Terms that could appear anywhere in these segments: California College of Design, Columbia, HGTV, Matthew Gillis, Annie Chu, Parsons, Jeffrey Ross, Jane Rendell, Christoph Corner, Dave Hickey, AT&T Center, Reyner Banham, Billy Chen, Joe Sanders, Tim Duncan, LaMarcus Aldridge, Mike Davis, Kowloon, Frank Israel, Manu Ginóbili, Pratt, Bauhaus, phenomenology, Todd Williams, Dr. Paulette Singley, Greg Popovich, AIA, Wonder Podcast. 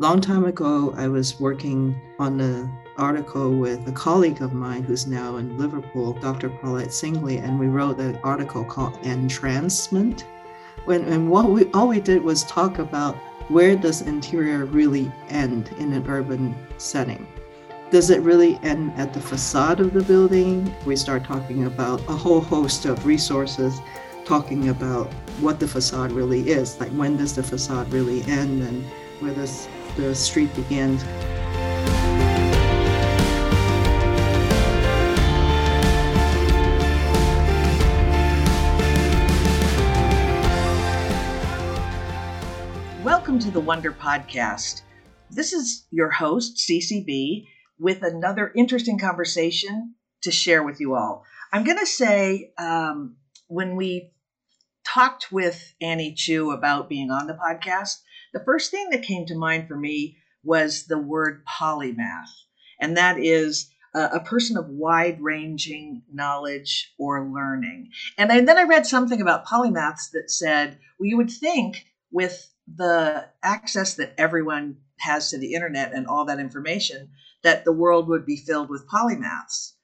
Long time ago, I was working on an article with a colleague of mine who's now in Liverpool, Dr. Paulette Singley, and we wrote an article called Entrancement. And all we did was talk about, where does interior really end in an urban setting? Does it really end at the facade of the building? We start talking about a whole host of resources, talking about what the facade really is, like when does the facade really end and where does the street begins. Welcome to the Wonder Podcast. This is your host, CCB, with another interesting conversation to share with you all. I'm going to say when we talked with Annie Chu about being on the podcast, the first thing that came to mind for me was the word polymath, and that is a person of wide-ranging knowledge or learning. And then I read something about polymaths that said, well, you would think with the access that everyone has to the internet and all that information, that the world would be filled with polymaths,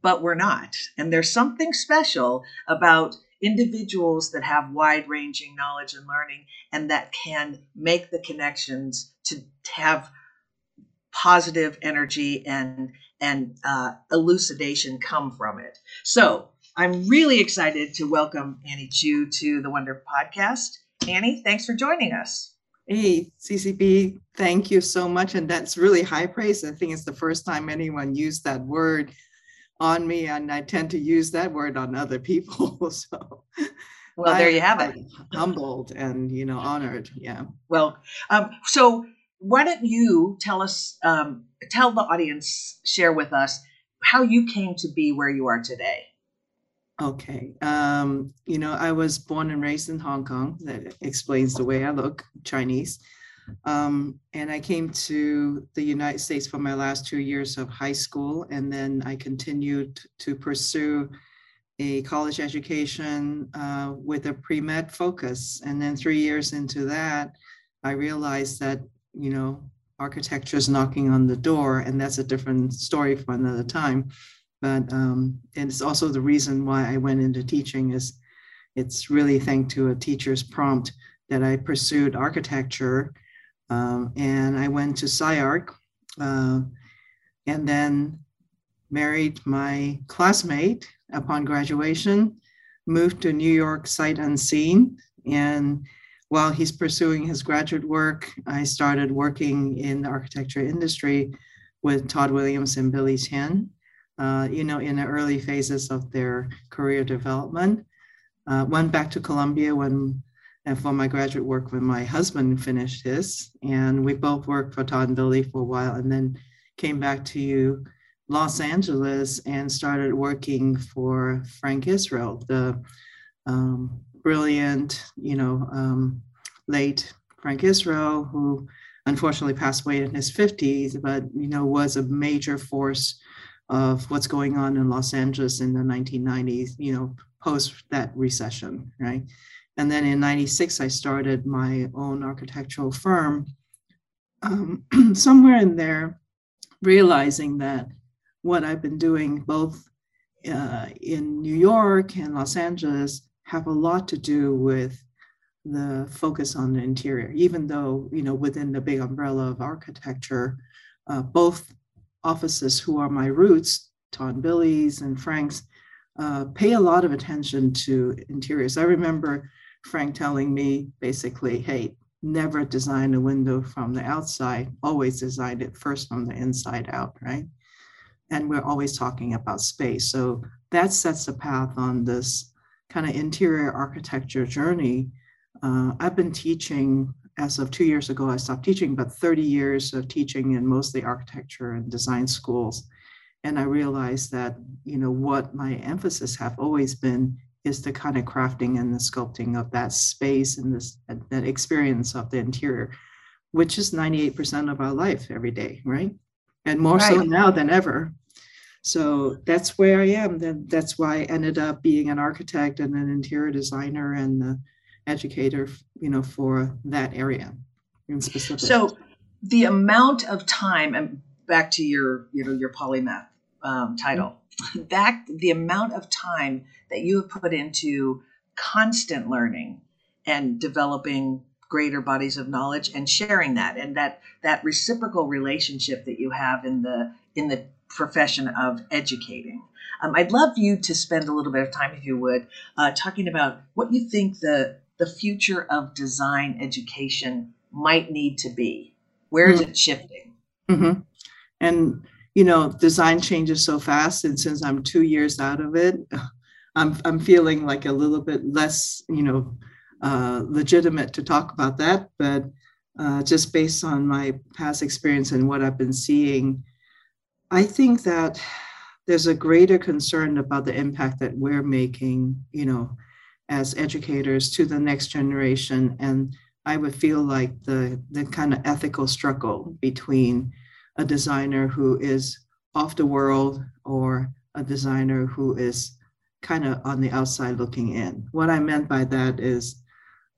but we're not. And there's something special about individuals that have wide-ranging knowledge and learning and that can make the connections to have positive energy and elucidation come from it. So I'm really excited to welcome Annie Chu to the Wonder Podcast. Annie, thanks for joining us. Hey, CCB, thank you so much. And that's really high praise. I think it's the first time anyone used that word on me, and I tend to use that word on other people. So, well, there you have it. Humbled and, honored. Yeah. Well, so why don't you tell the audience, share with us how you came to be where you are today. Okay. I was born and raised in Hong Kong. That explains the way I look, Chinese. And I came to the United States for my last 2 years of high school. And then I continued to pursue a college education with a pre-med focus. And then 3 years into that, I realized that, architecture is knocking on the door, and that's a different story for another time. But and it's also the reason why I went into teaching is it's really thanks to a teacher's prompt that I pursued architecture, and I went to SCI-Arc, and then married my classmate upon graduation, moved to New York sight unseen, and while he's pursuing his graduate work, I started working in the architecture industry with Todd Williams and Billy Chen. In the early phases of their career development. Went back to Columbia for my graduate work when my husband finished his, and we both worked for Todd and Billy for a while, and then came back to Los Angeles and started working for Frank Israel, the brilliant, late Frank Israel, who unfortunately passed away in his 50s, but, was a major force of what's going on in Los Angeles in the 1990s, post that recession, right? And then in 96, I started my own architectural firm. Somewhere in there, realizing that what I've been doing both in New York and Los Angeles have a lot to do with the focus on the interior, even though, within the big umbrella of architecture, both offices who are my roots, Tom Billy's and Frank's, pay a lot of attention to interiors. I remember Frank telling me basically, hey, never design a window from the outside, always design it first from the inside out, right? And we're always talking about space. So that sets the path on this kind of interior architecture journey. I've been teaching. As of 2 years ago, I stopped teaching, but 30 years of teaching in mostly architecture and design schools. And I realized that, what my emphasis have always been is the kind of crafting and the sculpting of that space and that experience of the interior, which is 98% of our life every day, right? And more right. So now than ever. So that's where I am. Then that's why I ended up being an architect and an interior designer and educator, for that area in specific. So the amount of time, and back to your, your polymath title, the amount of time that you have put into constant learning and developing greater bodies of knowledge and sharing that, and that reciprocal relationship that you have in the profession of educating. I'd love you to spend a little bit of time, if you would, talking about what you think the future of design education might need to be. Where is it shifting? And you know, design changes so fast, and since I'm 2 years out of it, I'm feeling like a little bit less, legitimate to talk about that, but just based on my past experience and what I've been seeing, I think that there's a greater concern about the impact that we're making, as educators to the next generation. And I would feel like the kind of ethical struggle between a designer who is off the world or a designer who is kind of on the outside looking in. What I meant by that is,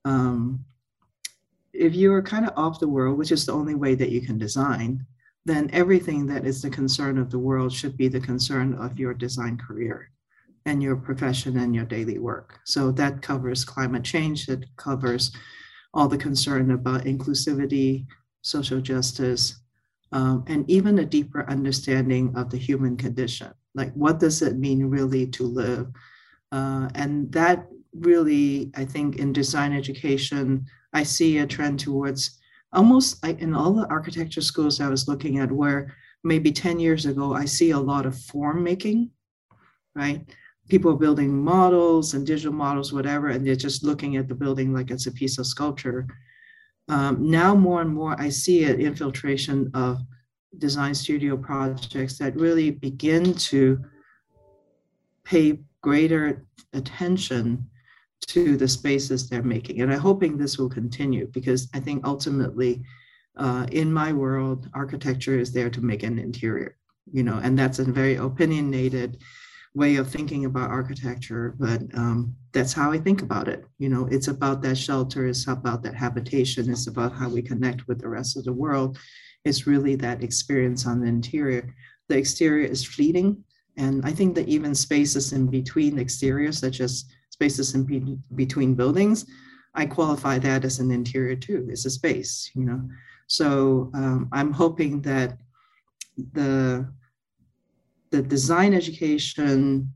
if you are kind of off the world, which is the only way that you can design, then everything that is the concern of the world should be the concern of your design career and your profession and your daily work. So that covers climate change, that covers all the concern about inclusivity, social justice, and even a deeper understanding of the human condition. Like, what does it mean really to live? And that really, I think in design education, I see a trend towards almost like in all the architecture schools I was looking at, where maybe 10 years ago, I see a lot of form making, right? People building models and digital models, whatever, and they're just looking at the building like it's a piece of sculpture. Now more and more, I see an infiltration of design studio projects that really begin to pay greater attention to the spaces they're making. And I'm hoping this will continue, because I think ultimately in my world, architecture is there to make an interior, and that's a very opinionated way of thinking about architecture, but that's how I think about it. It's about that shelter, it's about that habitation, it's about how we connect with the rest of the world. It's really that experience on the interior. The exterior is fleeting. And I think that even spaces in between exteriors, such as spaces in between buildings, I qualify that as an interior too. It's a space, So I'm hoping that the design education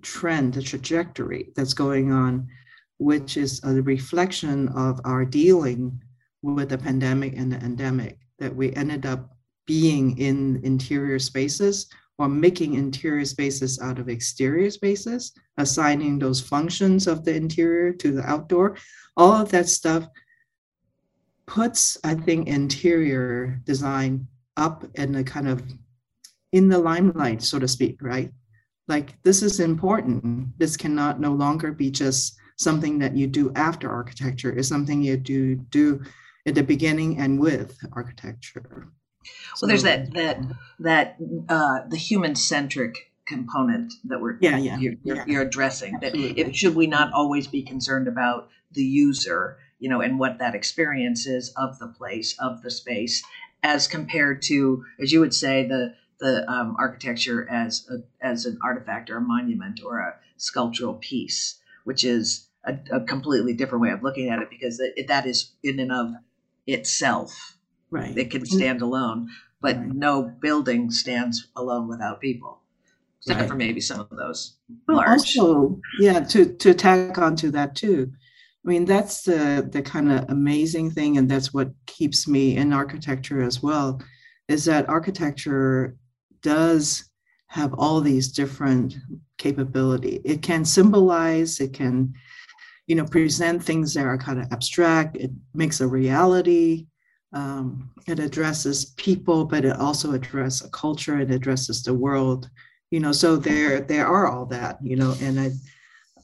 trend, the trajectory that's going on, which is a reflection of our dealing with the pandemic and the endemic, that we ended up being in interior spaces, or making interior spaces out of exterior spaces, assigning those functions of the interior to the outdoor. All of that stuff puts, I think, interior design up in a kind of in the limelight, so to speak, right? Like, this is important. This cannot no longer be just something that you do after architecture. It's something you do at the beginning and with architecture. Well, there's that the human-centric component that we're you're addressing. That should we not always be concerned about the user, and what that experience is of the place, of the space, as compared to, as you would say, the architecture as an artifact or a monument or a sculptural piece, which is a completely different way of looking at it, because that is in and of itself. Right. They can stand alone, but no building stands alone without people, except for maybe some of those large. Also, to tack onto that too. I mean, that's the kind of amazing thing, and that's what keeps me in architecture as well, is that architecture does have all these different capability. It can symbolize, it can, present things that are kind of abstract, it makes a reality. It addresses people, but it also addresses a culture. It addresses the world, So there are all that,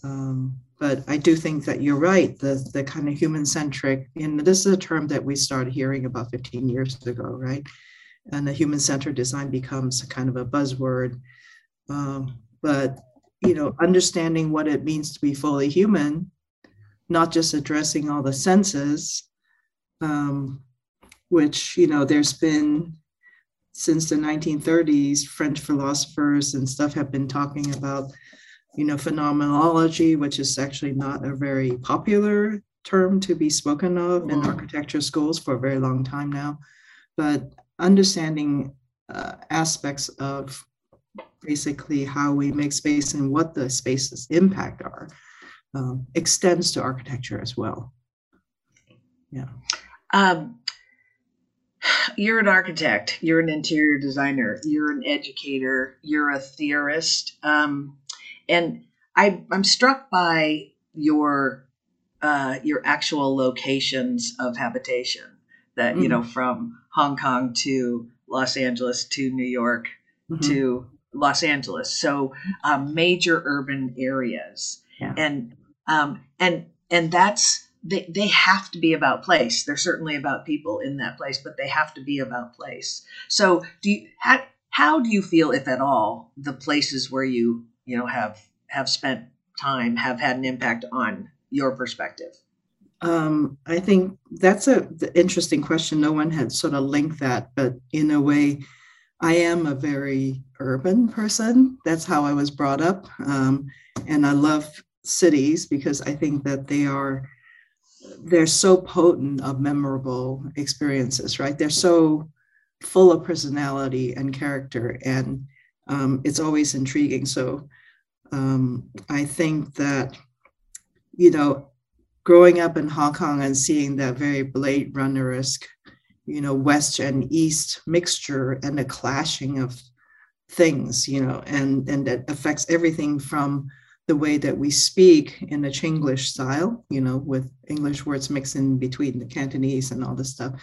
And but I do think that you're right. The kind of human centric, and this is a term that we started hearing about 15 years ago, right? And the human centered design becomes kind of a buzzword. But understanding what it means to be fully human, not just addressing all the senses. which, you know, there's been since the 1930s, French philosophers and stuff have been talking about, you know, phenomenology, which is actually not a very popular term to be spoken of in architecture schools for a very long time now. But understanding aspects of basically how we make space and what the space's impact are extends to architecture as well. Yeah. You're an architect, you're an interior designer, you're an educator, you're a theorist. And I'm struck by your actual locations of habitation that, you know, from Hong Kong to Los Angeles to New York to Los Angeles. So major urban areas. Yeah. And that's, they have to be about place. They're certainly about people in that place, but they have to be about place. So do you, how do you feel, if at all, the places where you know, have spent time, have had an impact on your perspective? I think that's an interesting question. No one had sort of linked that, but in a way, I am a very urban person. That's how I was brought up. And I love cities because I think that they're so potent of memorable experiences, right? They're so full of personality and character, and it's always intriguing. So I think that, you know, growing up in Hong Kong and seeing that very Blade Runner-esque, you know, West and East mixture and the clashing of things, you know, and that affects everything from the way that we speak in the Chinglish style, you know, with English words mixed in between the Cantonese and all this stuff,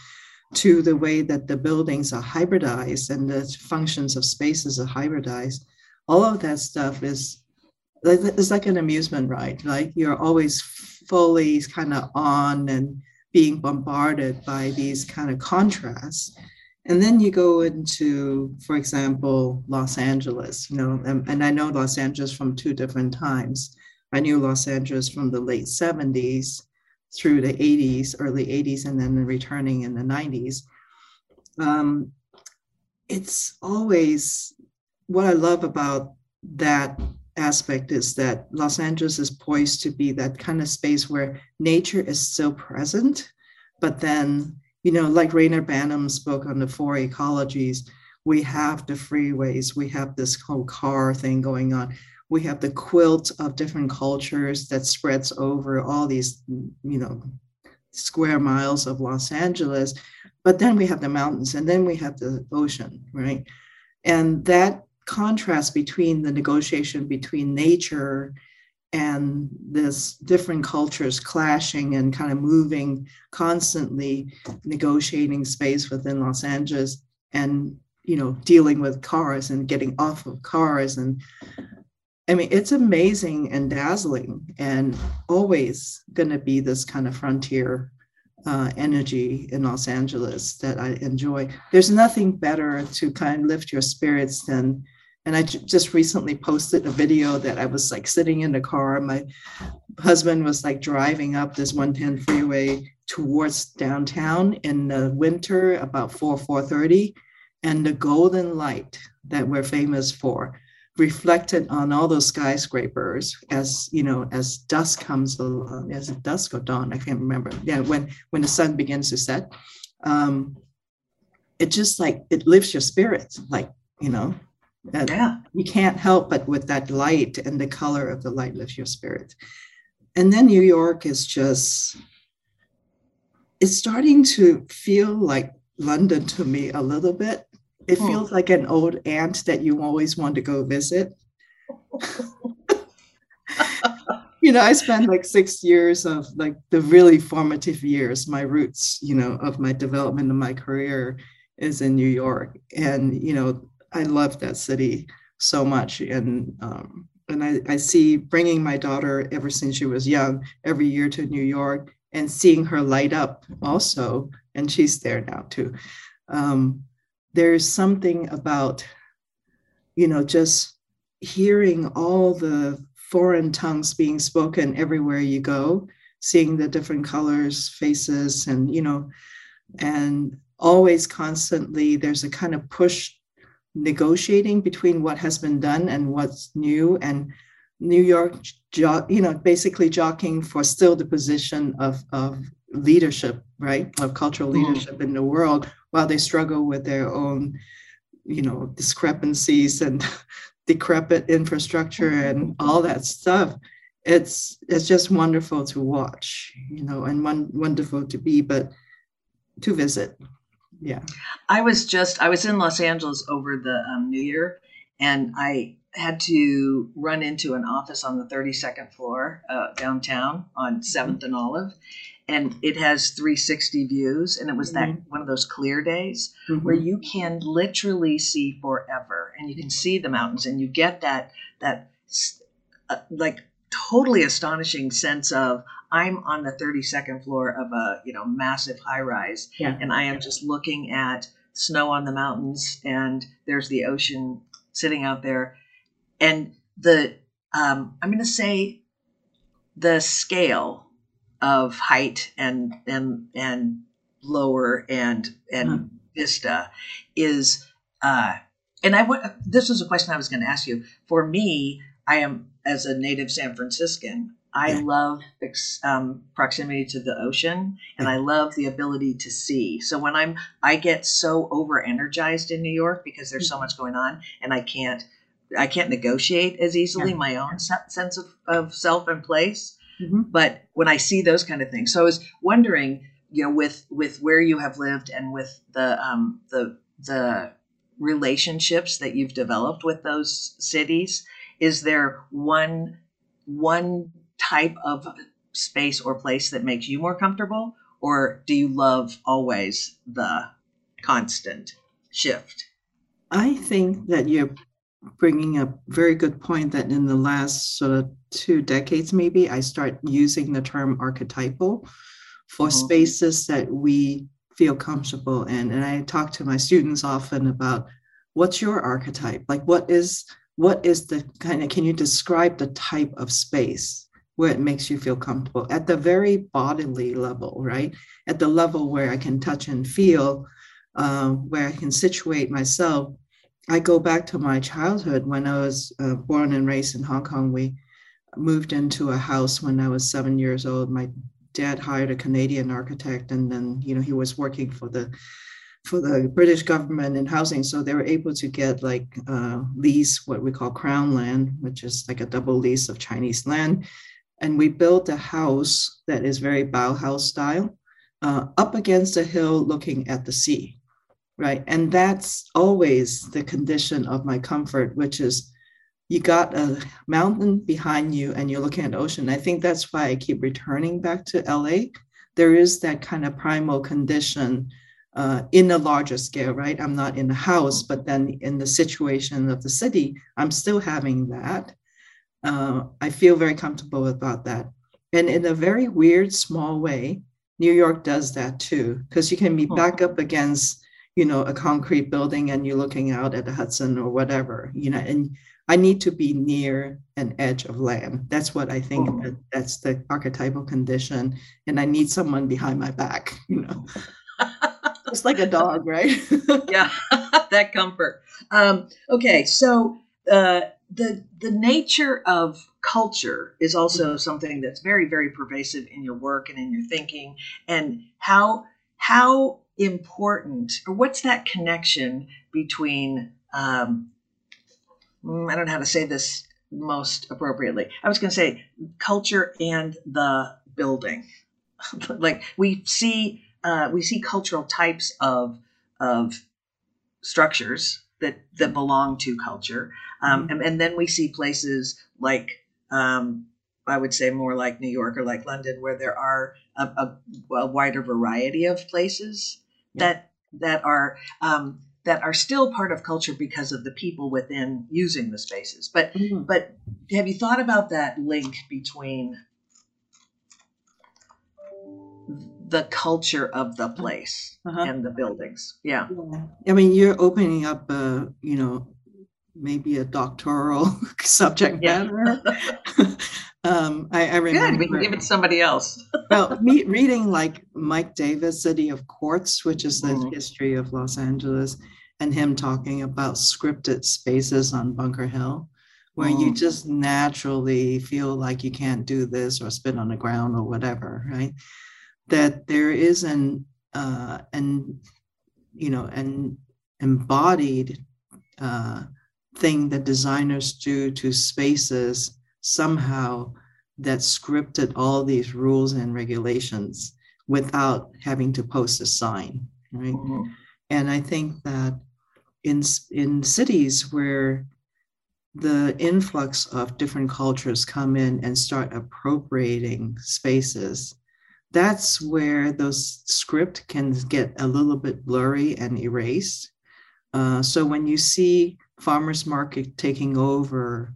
to the way that the buildings are hybridized and the functions of spaces are hybridized. All of that stuff is like an amusement ride. Like you're always fully kind of on and being bombarded by these kind of contrasts. And then you go into, for example, Los Angeles, you know, and I know Los Angeles from two different times. I knew Los Angeles from the late 70s through the 80s, early 80s, and then returning in the 90s. It's always, what I love about that aspect is that Los Angeles is poised to be that kind of space where nature is still present, but then, you know, like Reyner Banham spoke on the four ecologies, we have the freeways, we have this whole car thing going on. We have the quilt of different cultures that spreads over all these, you know, square miles of Los Angeles, but then we have the mountains and then we have the ocean, right? And that contrast between the negotiation between nature and this different cultures clashing and kind of moving constantly, negotiating space within Los Angeles and, you know, dealing with cars and getting off of cars. And I mean, it's amazing and dazzling and always gonna be this kind of frontier energy in Los Angeles that I enjoy. There's nothing better to kind of lift your spirits than, and I just recently posted a video that I was like sitting in the car. My husband was like driving up this 110 freeway towards downtown in the winter, about 4:30. And the golden light that we're famous for reflected on all those skyscrapers as, you know, as dusk comes along, as dusk or dawn, I can't remember. Yeah, when the sun begins to set, it just like, it lifts your spirits, like, you know. And yeah, you can't help but with that light and the color of the light lifts your spirit. And then New York is just, it's starting to feel like London to me a little bit. It feels like an old aunt that you always want to go visit. You know, I spent like 6 years of like the really formative years, my roots, you know, of my development of my career is in New York. And, you know, I love that city so much. And I see bringing my daughter ever since she was young, every year to New York and seeing her light up also. And she's there now too. There's something about, you know, just hearing all the foreign tongues being spoken everywhere you go, seeing the different colors, faces, and, you know, and always constantly, there's a kind of push negotiating between what has been done and what's new, and New York, basically jockeying for still the position of leadership, right, of cultural leadership in the world, while they struggle with their own, discrepancies and decrepit infrastructure and all that stuff. It's just wonderful to watch, and wonderful to be, but to visit. Yeah. I was in Los Angeles over the New Year, and I had to run into an office on the 32nd floor downtown on 7th and Olive. And it has 360 views. And it was that one of those clear days where you can literally see forever, and you can see the mountains, and you get that like totally astonishing sense of, I'm on the 32nd floor of a, massive high rise. Yeah. And I am just looking at snow on the mountains, and there's the ocean sitting out there. And I'm going to say the scale of height and lower and vista is, this was a question I was going to ask you. For me, I am, as a native San Franciscan, I love proximity to the ocean, and I love the ability to see. So when I get so over energized in New York because there's so much going on, and I can't negotiate as easily my own sense of self and place. But when I see those kind of things, so I was wondering, with where you have lived and with the relationships that you've developed with those cities, is there one type of space or place that makes you more comfortable, or do you love always the constant shift? I think that you're bringing a very good point that in the last sort of 2 decades, maybe, I start using the term archetypal for spaces that we feel comfortable in. And I talk to my students often about, what's your archetype? Like, what is the kind of, can you describe the type of space where it makes you feel comfortable at the very bodily level, right? At the level where I can touch and feel, where I can situate myself. I go back to my childhood. When I was born and raised in Hong Kong, we moved into a house when I was 7 years old. My dad hired a Canadian architect, and then, he was working for the British government in housing. So they were able to get lease, what we call crown land, which is like a double lease of Chinese land. And we built a house that is very Bauhaus style, up against a hill looking at the sea. Right. And that's always the condition of my comfort, which is, you got a mountain behind you and you're looking at the ocean. I think that's why I keep returning back to LA. There is that kind of primal condition in a larger scale, right? I'm not in the house, but then in the situation of the city, I'm still having that. I feel very comfortable about that. And in a very weird, small way, New York does that too, because you can be back up against a concrete building and you're looking out at the Hudson or whatever, and I need to be near an edge of land. That's what I think. That's the archetypal condition. And I need someone behind my back, just like a dog, right? Yeah. That comfort. Okay. So, the nature of culture is also something that's very, very pervasive in your work and in your thinking, and how important, or what's that connection between, I don't know how to say this most appropriately. I was going to say culture and the building. Like, we see cultural types of structures that belong to culture. And then we see places like, I would say more like New York or like London, where there are a wider variety of places that are still part of culture because of the people within using the spaces. But but have you thought about that link between the culture of the place and the buildings? Yeah. I mean, you're opening up, maybe a doctoral subject matter I remember. Good, we can give it to somebody else. Well, me reading like Mike Davis, City of Quartz, which is the history of Los Angeles, and him talking about scripted spaces on Bunker Hill, where you just naturally feel like you can't do this or spit on the ground or whatever, right? That there is an embodied thing that designers do to spaces somehow that scripted all these rules and regulations without having to post a sign, right? Mm-hmm. And I think that in cities where the influx of different cultures come in and start appropriating spaces, that's where those script can get a little bit blurry and erased. So when you see farmers market taking over,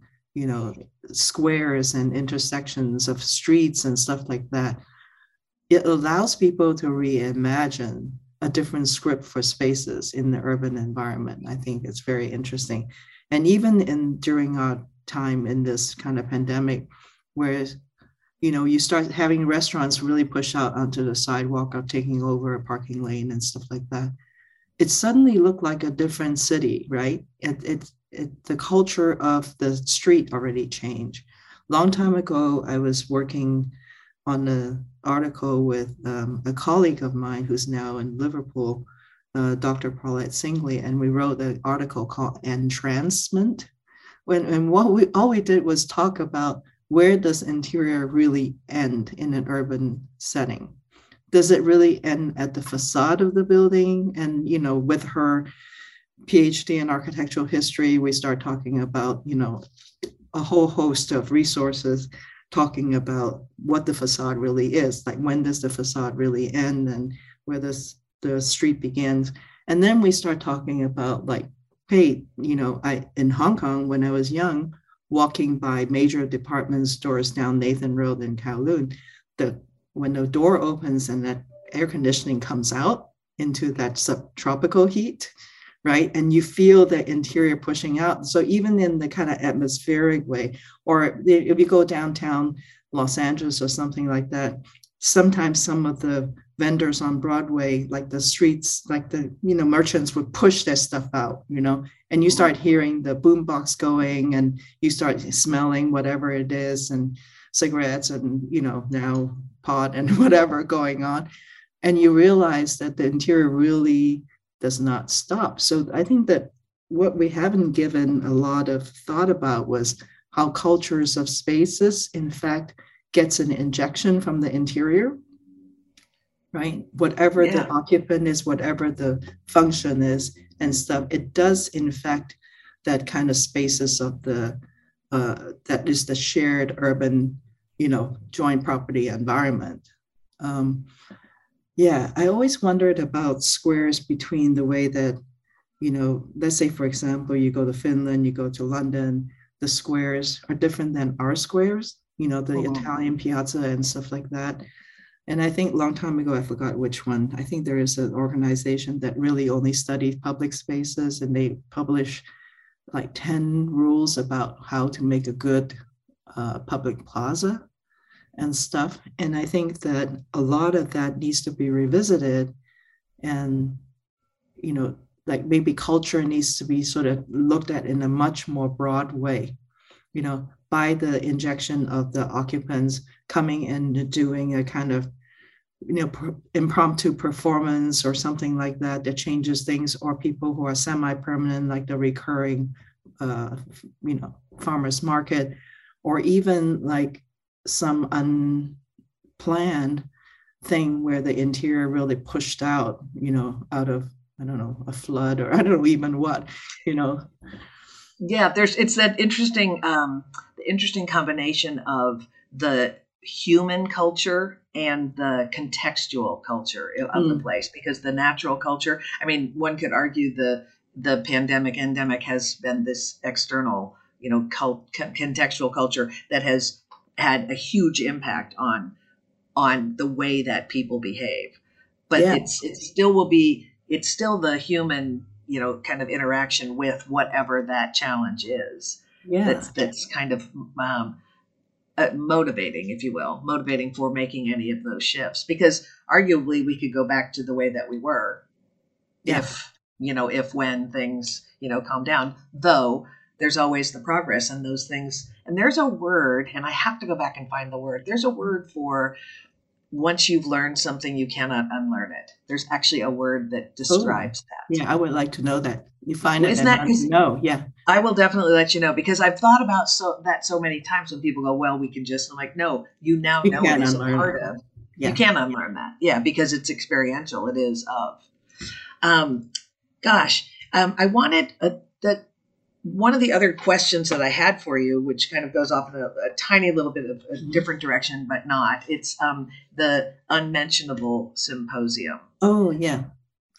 squares and intersections of streets and stuff like that, it allows people to reimagine a different script for spaces in the urban environment. I think it's very interesting. And even during our time in this kind of pandemic, where, you start having restaurants really push out onto the sidewalk or taking over a parking lane and stuff like that, it suddenly looked like a different city, right? The culture of the street already changed. Long time ago, I was working on an article with a colleague of mine who's now in Liverpool, Dr. Paulette Singley, and we wrote an article called Entrancement. And what we did was talk about, where does interior really end in an urban setting? Does it really end at the facade of the building? And, with her PhD in architectural history, we start talking about, a whole host of resources talking about what the facade really is, like when does the facade really end and where the street begins. And then we start talking about like, hey, in Hong Kong, when I was young, walking by major department stores down Nathan Road in Kowloon, when the door opens and that air conditioning comes out into that subtropical heat, right? And you feel the interior pushing out. So even in the kind of atmospheric way, or if you go downtown Los Angeles or something like that, sometimes some of the vendors on Broadway, like the streets, like the, merchants would push their stuff out, and you start hearing the boombox going and you start smelling whatever it is and cigarettes and, now pot and whatever going on. And you realize that the interior really does not stop. So I think that what we haven't given a lot of thought about was how cultures of spaces, in fact, gets an injection from the interior, right? Whatever the occupant is, whatever the function is and stuff, it does, in fact, that kind of spaces of the, that is the shared urban, joint property environment. I always wondered about squares between the way that, let's say, for example, you go to Finland, you go to London, the squares are different than our squares, the Italian piazza and stuff like that. And I think long time ago, I forgot which one. I think there is an organization that really only studies public spaces, and they publish like 10 rules about how to make a good public plaza and stuff. And I think that a lot of that needs to be revisited, and, like maybe culture needs to be sort of looked at in a much more broad way, by the injection of the occupants coming and doing a kind of, impromptu performance or something like that changes things, or people who are semi-permanent, like the recurring, farmers market, or even like some unplanned thing where the interior really pushed out, out of, I don't know, a flood or I don't know even what, Yeah, it's that interesting combination of the human culture and the contextual culture of the place, because the natural culture, I mean, one could argue the pandemic endemic has been this external, contextual culture that has had a huge impact on the way that people behave, but it's still the human, kind of interaction with whatever that challenge is. That's kind of motivating, if you will, motivating for making any of those shifts, because arguably we could go back to the way that we were if when things, calm down, though there's always the progress and those things. And there's a word, and I have to go back and find the word. There's a word for once you've learned something, you cannot unlearn it. There's actually a word that describes that. Yeah, I would like to know that. You find it and know. Yeah. I will definitely let you know, because I've thought about that so many times when people go, well, we can just, I'm like, no, you now know what it's a part of. Yeah. You can unlearn that. Yeah, because it's experiential. It is of. I wanted one of the other questions that I had for you, which kind of goes off in a tiny little bit of a different direction, but not. It's the Unmentionable Symposium. Oh, yeah.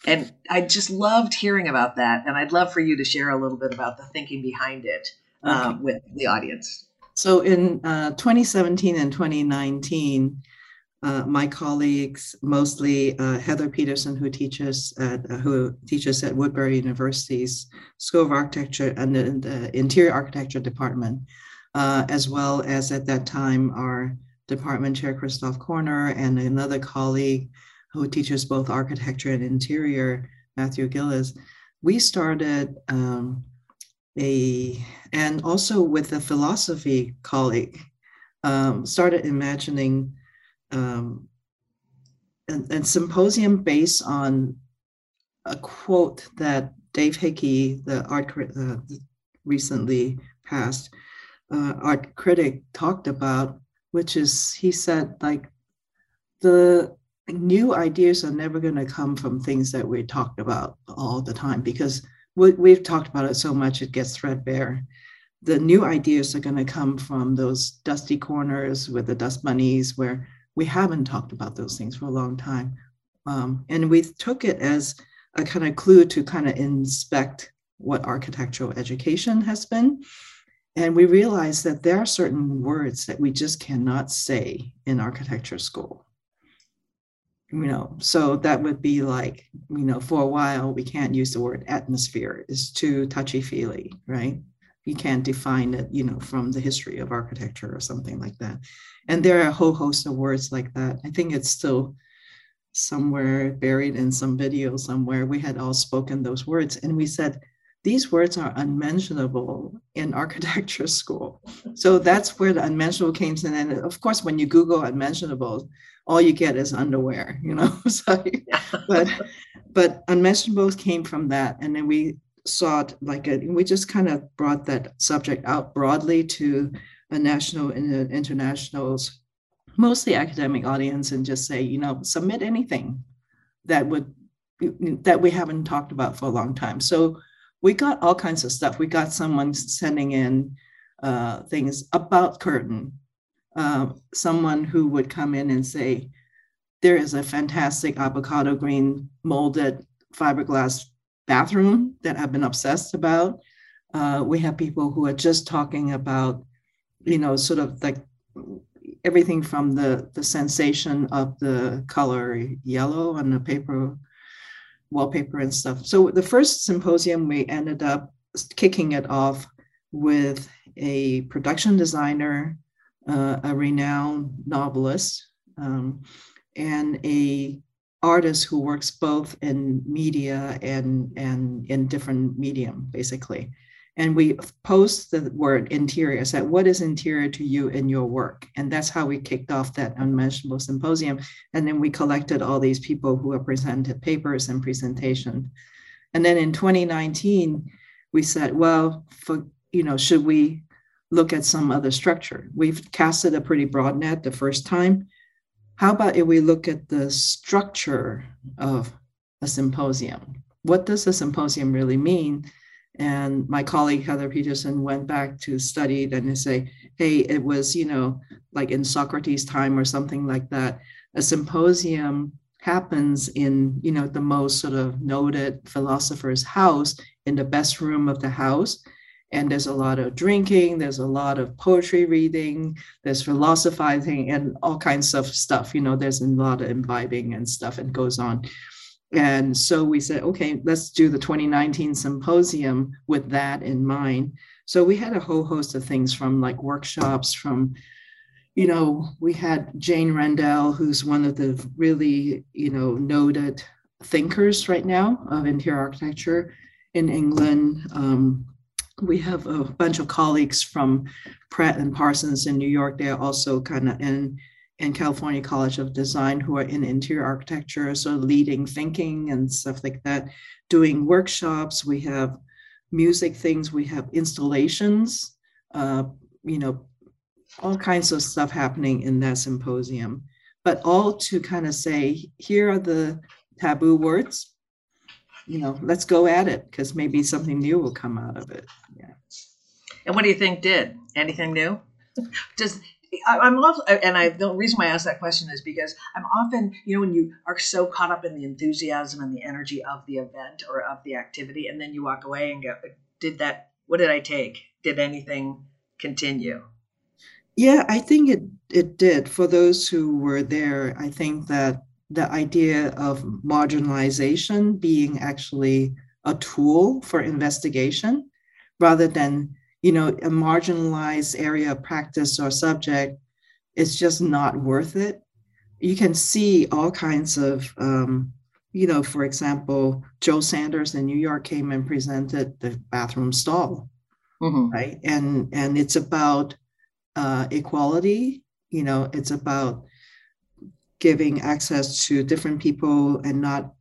And I just loved hearing about that. And I'd love for you to share a little bit about the thinking behind it with the audience. So in 2017 and 2019, my colleagues, mostly Heather Peterson, who teaches at Woodbury University's School of Architecture and the Interior Architecture Department, as well as at that time our department chair Christoph Corner and another colleague who teaches both architecture and interior, Matthew Gillis. We started and also with a philosophy colleague, started imagining. And symposium based on a quote that Dave Hickey, the art recently passed art critic, talked about, which is, he said, like, the new ideas are never going to come from things that we talked about all the time, because we've talked about it so much it gets threadbare. The new ideas are going to come from those dusty corners with the dust bunnies where we haven't talked about those things for a long time. And we took it as a kind of clue to kind of inspect what architectural education has been. And we realized that there are certain words that we just cannot say in architecture school. So that would be like, for a while, we can't use the word atmosphere. It's too touchy-feely, right? You can't define it, from the history of architecture or something like that. And there are a whole host of words like that. I think it's still somewhere buried in some video somewhere. We had all spoken those words. And we said, these words are unmentionable in architecture school. So that's where the unmentionable came in. And of course, when you Google unmentionable, all you get is underwear, So, but unmentionables came from that. And then we sought we just kind of brought that subject out broadly to a national and international, mostly academic audience, and just say, submit anything that we haven't talked about for a long time. So we got all kinds of stuff. We got someone sending in things about curtain, someone who would come in and say, there is a fantastic avocado green molded fiberglass bathroom that I've been obsessed about. We have people who are just talking about, sort of like everything from the sensation of the color yellow on the paper, wallpaper and stuff. So the first symposium, we ended up kicking it off with a production designer, a renowned novelist, and a artist who works both in media and in different medium, basically. And we posed the word interior, said, what is interior to you in your work? And that's how we kicked off that Unmentionable Symposium. And then we collected all these people who have presented papers and presentation. And then in 2019, we said, well, should we look at some other structure? We've casted a pretty broad net the first time. How about if we look at the structure of a symposium? What does a symposium really mean? And my colleague, Heather Peterson, went back to study it and say, hey, it was, like in Socrates' time or something like that. A symposium happens in, the most sort of noted philosopher's house, in the best room of the house. And there's a lot of drinking, there's a lot of poetry reading, there's philosophizing and all kinds of stuff, there's a lot of imbibing and stuff and goes on. And so we said, okay, let's do the 2019 symposium with that in mind. So we had a whole host of things from workshops, from you know, we had Jane Rendell, who's one of the really, you know, noted thinkers right now of interior architecture in England. We have a bunch of colleagues from Pratt and Parsons in New York. They are also kind of in California College of Design who are in interior architecture, so leading thinking and stuff like that, doing workshops. We have music things, we have installations, you know, all kinds of stuff happening in that symposium, but all to kind of say, here are the taboo words, you know, let's go at it because maybe something new will come out of it. Yeah. And what do you think did? Anything new? The reason why I asked that question is because I'm often, you know, when you are so caught up in the enthusiasm and the energy of the event or of the activity, and then you walk away and go, what did I take? Did anything continue? Yeah, I think it did. For those who were there, I think that the idea of marginalization being actually a tool for investigation rather than, you know, a marginalized area of practice or subject, it's just not worth it. You can see all kinds of, you know, for example, Joe Sanders in New York came and presented the bathroom stall, right? And it's about equality, you know, it's about giving access to different people and not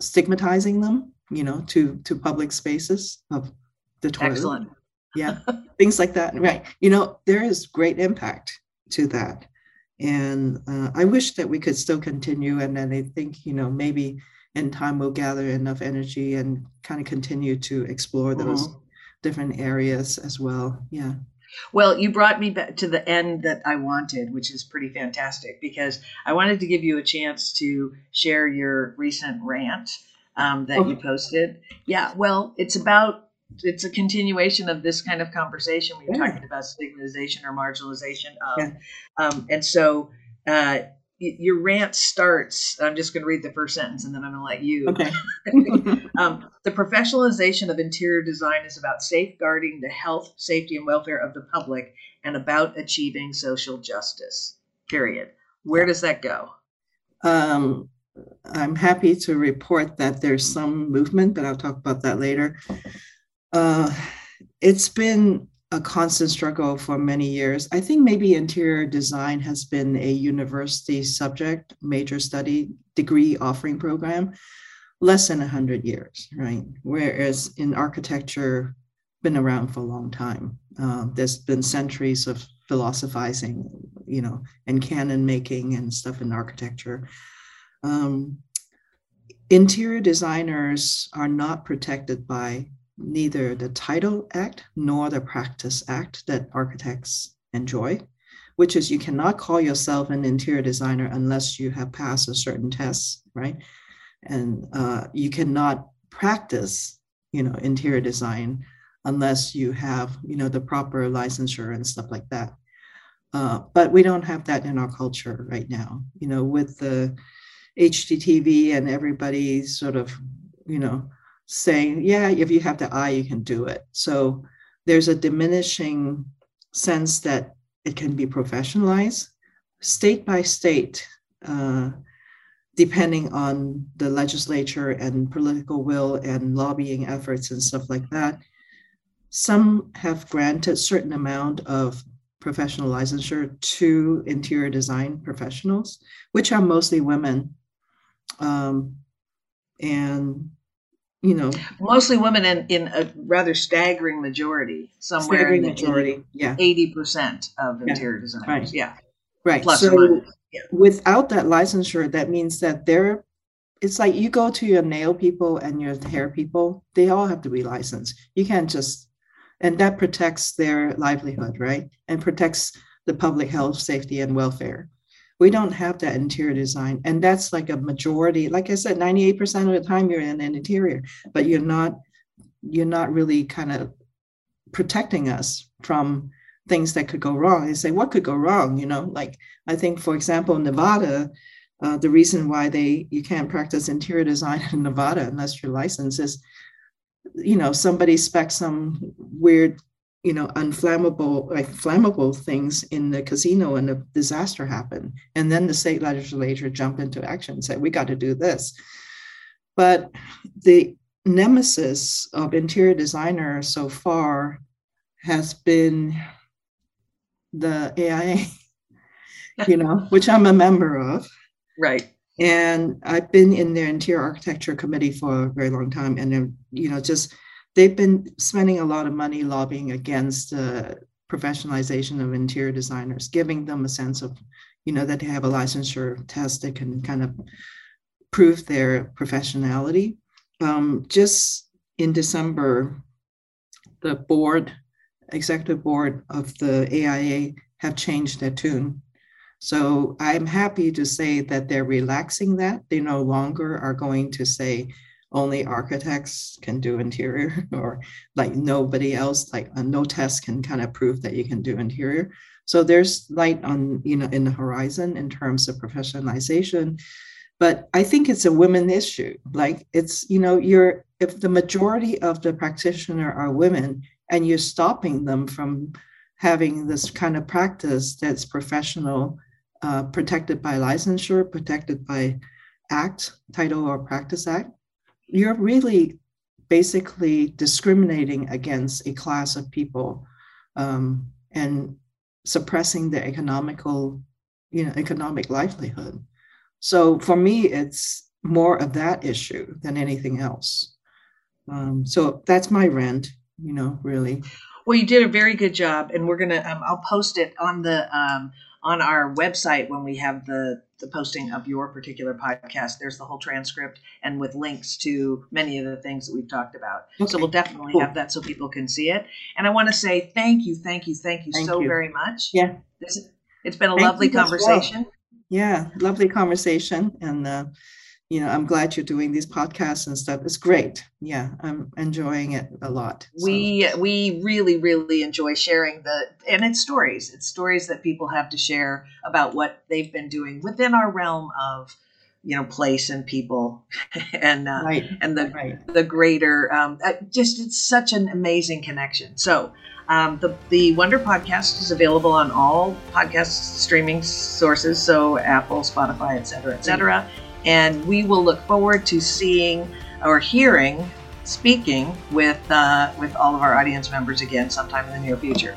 stigmatizing them, you know, to public spaces of the toilet. Excellent. Yeah, things like that, right? You know, there is great impact to that. And I wish that we could still continue. And then I think, you know, maybe in time we'll gather enough energy and kind of continue to explore those different areas as well. Yeah. Well, you brought me back to the end that I wanted, which is pretty fantastic, because I wanted to give you a chance to share your recent rant that you posted. Yeah, well, it's a continuation of this kind of conversation. We were talking about stigmatization or marginalization. And so your rant starts, I'm just going to read the first sentence and then I'm going to let you. Okay. The professionalization of interior design is about safeguarding the health, safety, and welfare of the public and about achieving social justice, period. Where does that go? I'm happy to report that there's some movement, but I'll talk about that later. It's been a constant struggle for many years. I think maybe interior design has been a university subject, major study degree offering program, less than 100 years, right? Whereas in architecture, been around for a long time. There's been centuries of philosophizing, you know, and canon making and stuff in architecture. Interior designers are not protected by neither the Title Act nor the Practice Act that architects enjoy, which is you cannot call yourself an interior designer unless you have passed a certain test, right? And you cannot practice, you know, interior design unless you have, you know, the proper licensure and stuff like that. But we don't have that in our culture right now, you know, with the HGTV and everybody sort of, you know, saying, yeah, if you have the eye, you can do it. So there's a diminishing sense that it can be professionalized state by state, depending on the legislature and political will and lobbying efforts and stuff like that. Some have granted a certain amount of professional licensure to interior design professionals, which are mostly women. And you know, mostly women in a rather staggering majority, somewhere staggering in the majority, 80% of interior designers, right. Plus so without that licensure, that means that it's like you go to your nail people and your hair people; they all have to be licensed. You can't just, and that protects their livelihood, right? And protects the public health, safety, and welfare. We don't have that interior design. And that's like a majority, like I said, 98% of the time you're in an interior, but you're not really kind of protecting us from things that could go wrong. They say, what could go wrong? You know, like I think, for example, Nevada, the reason why you can't practice interior design in Nevada unless you're licensed is, you know, somebody specs some weird, you know, unflammable, like flammable things in the casino, and a disaster happened. And then the state legislature jumped into action and said, we got to do this. But the nemesis of interior designer so far has been the AIA, you know, which I'm a member of. Right. And I've been in their interior architecture committee for a very long time. And, you know, just they've been spending a lot of money lobbying against the professionalization of interior designers, giving them a sense of, you know, that they have a licensure test that can kind of prove their professionality. Just in December, the board, executive board of the AIA have changed their tune. So I'm happy to say that they're relaxing that. They no longer are going to say, only architects can do interior, or like nobody else, like no test can kind of prove that you can do interior. So there's light on, you know, in the horizon in terms of professionalization. But I think it's a women issue. Like it's, you know, you're, if the majority of the practitioner are women and you're stopping them from having this kind of practice that's professional, protected by licensure, protected by act, title or practice act, you're really basically discriminating against a class of people and suppressing their economical, you know, economic livelihood. So for me, it's more of that issue than anything else. So that's my rant, you know, really. Well, you did a very good job, and we're gonna. I'll post it on the on our website when we have the posting of your particular podcast. There's the whole transcript and with links to many of the things that we've talked about. Okay. So we'll definitely have that so people can see it. And I want to say thank you very much. Yeah, it's been a lovely conversation. Well. Yeah, lovely conversation, and you know, I'm glad you're doing these podcasts and stuff. It's great. Yeah, I'm enjoying it a lot. So. We really, really enjoy sharing it's stories. It's stories that people have to share about what they've been doing within our realm of, you know, place and people and the greater, just it's such an amazing connection. So the Wonder Podcast is available on all podcast streaming sources. So Apple, Spotify, et cetera. And we will look forward to seeing or speaking with all of our audience members again sometime in the near future.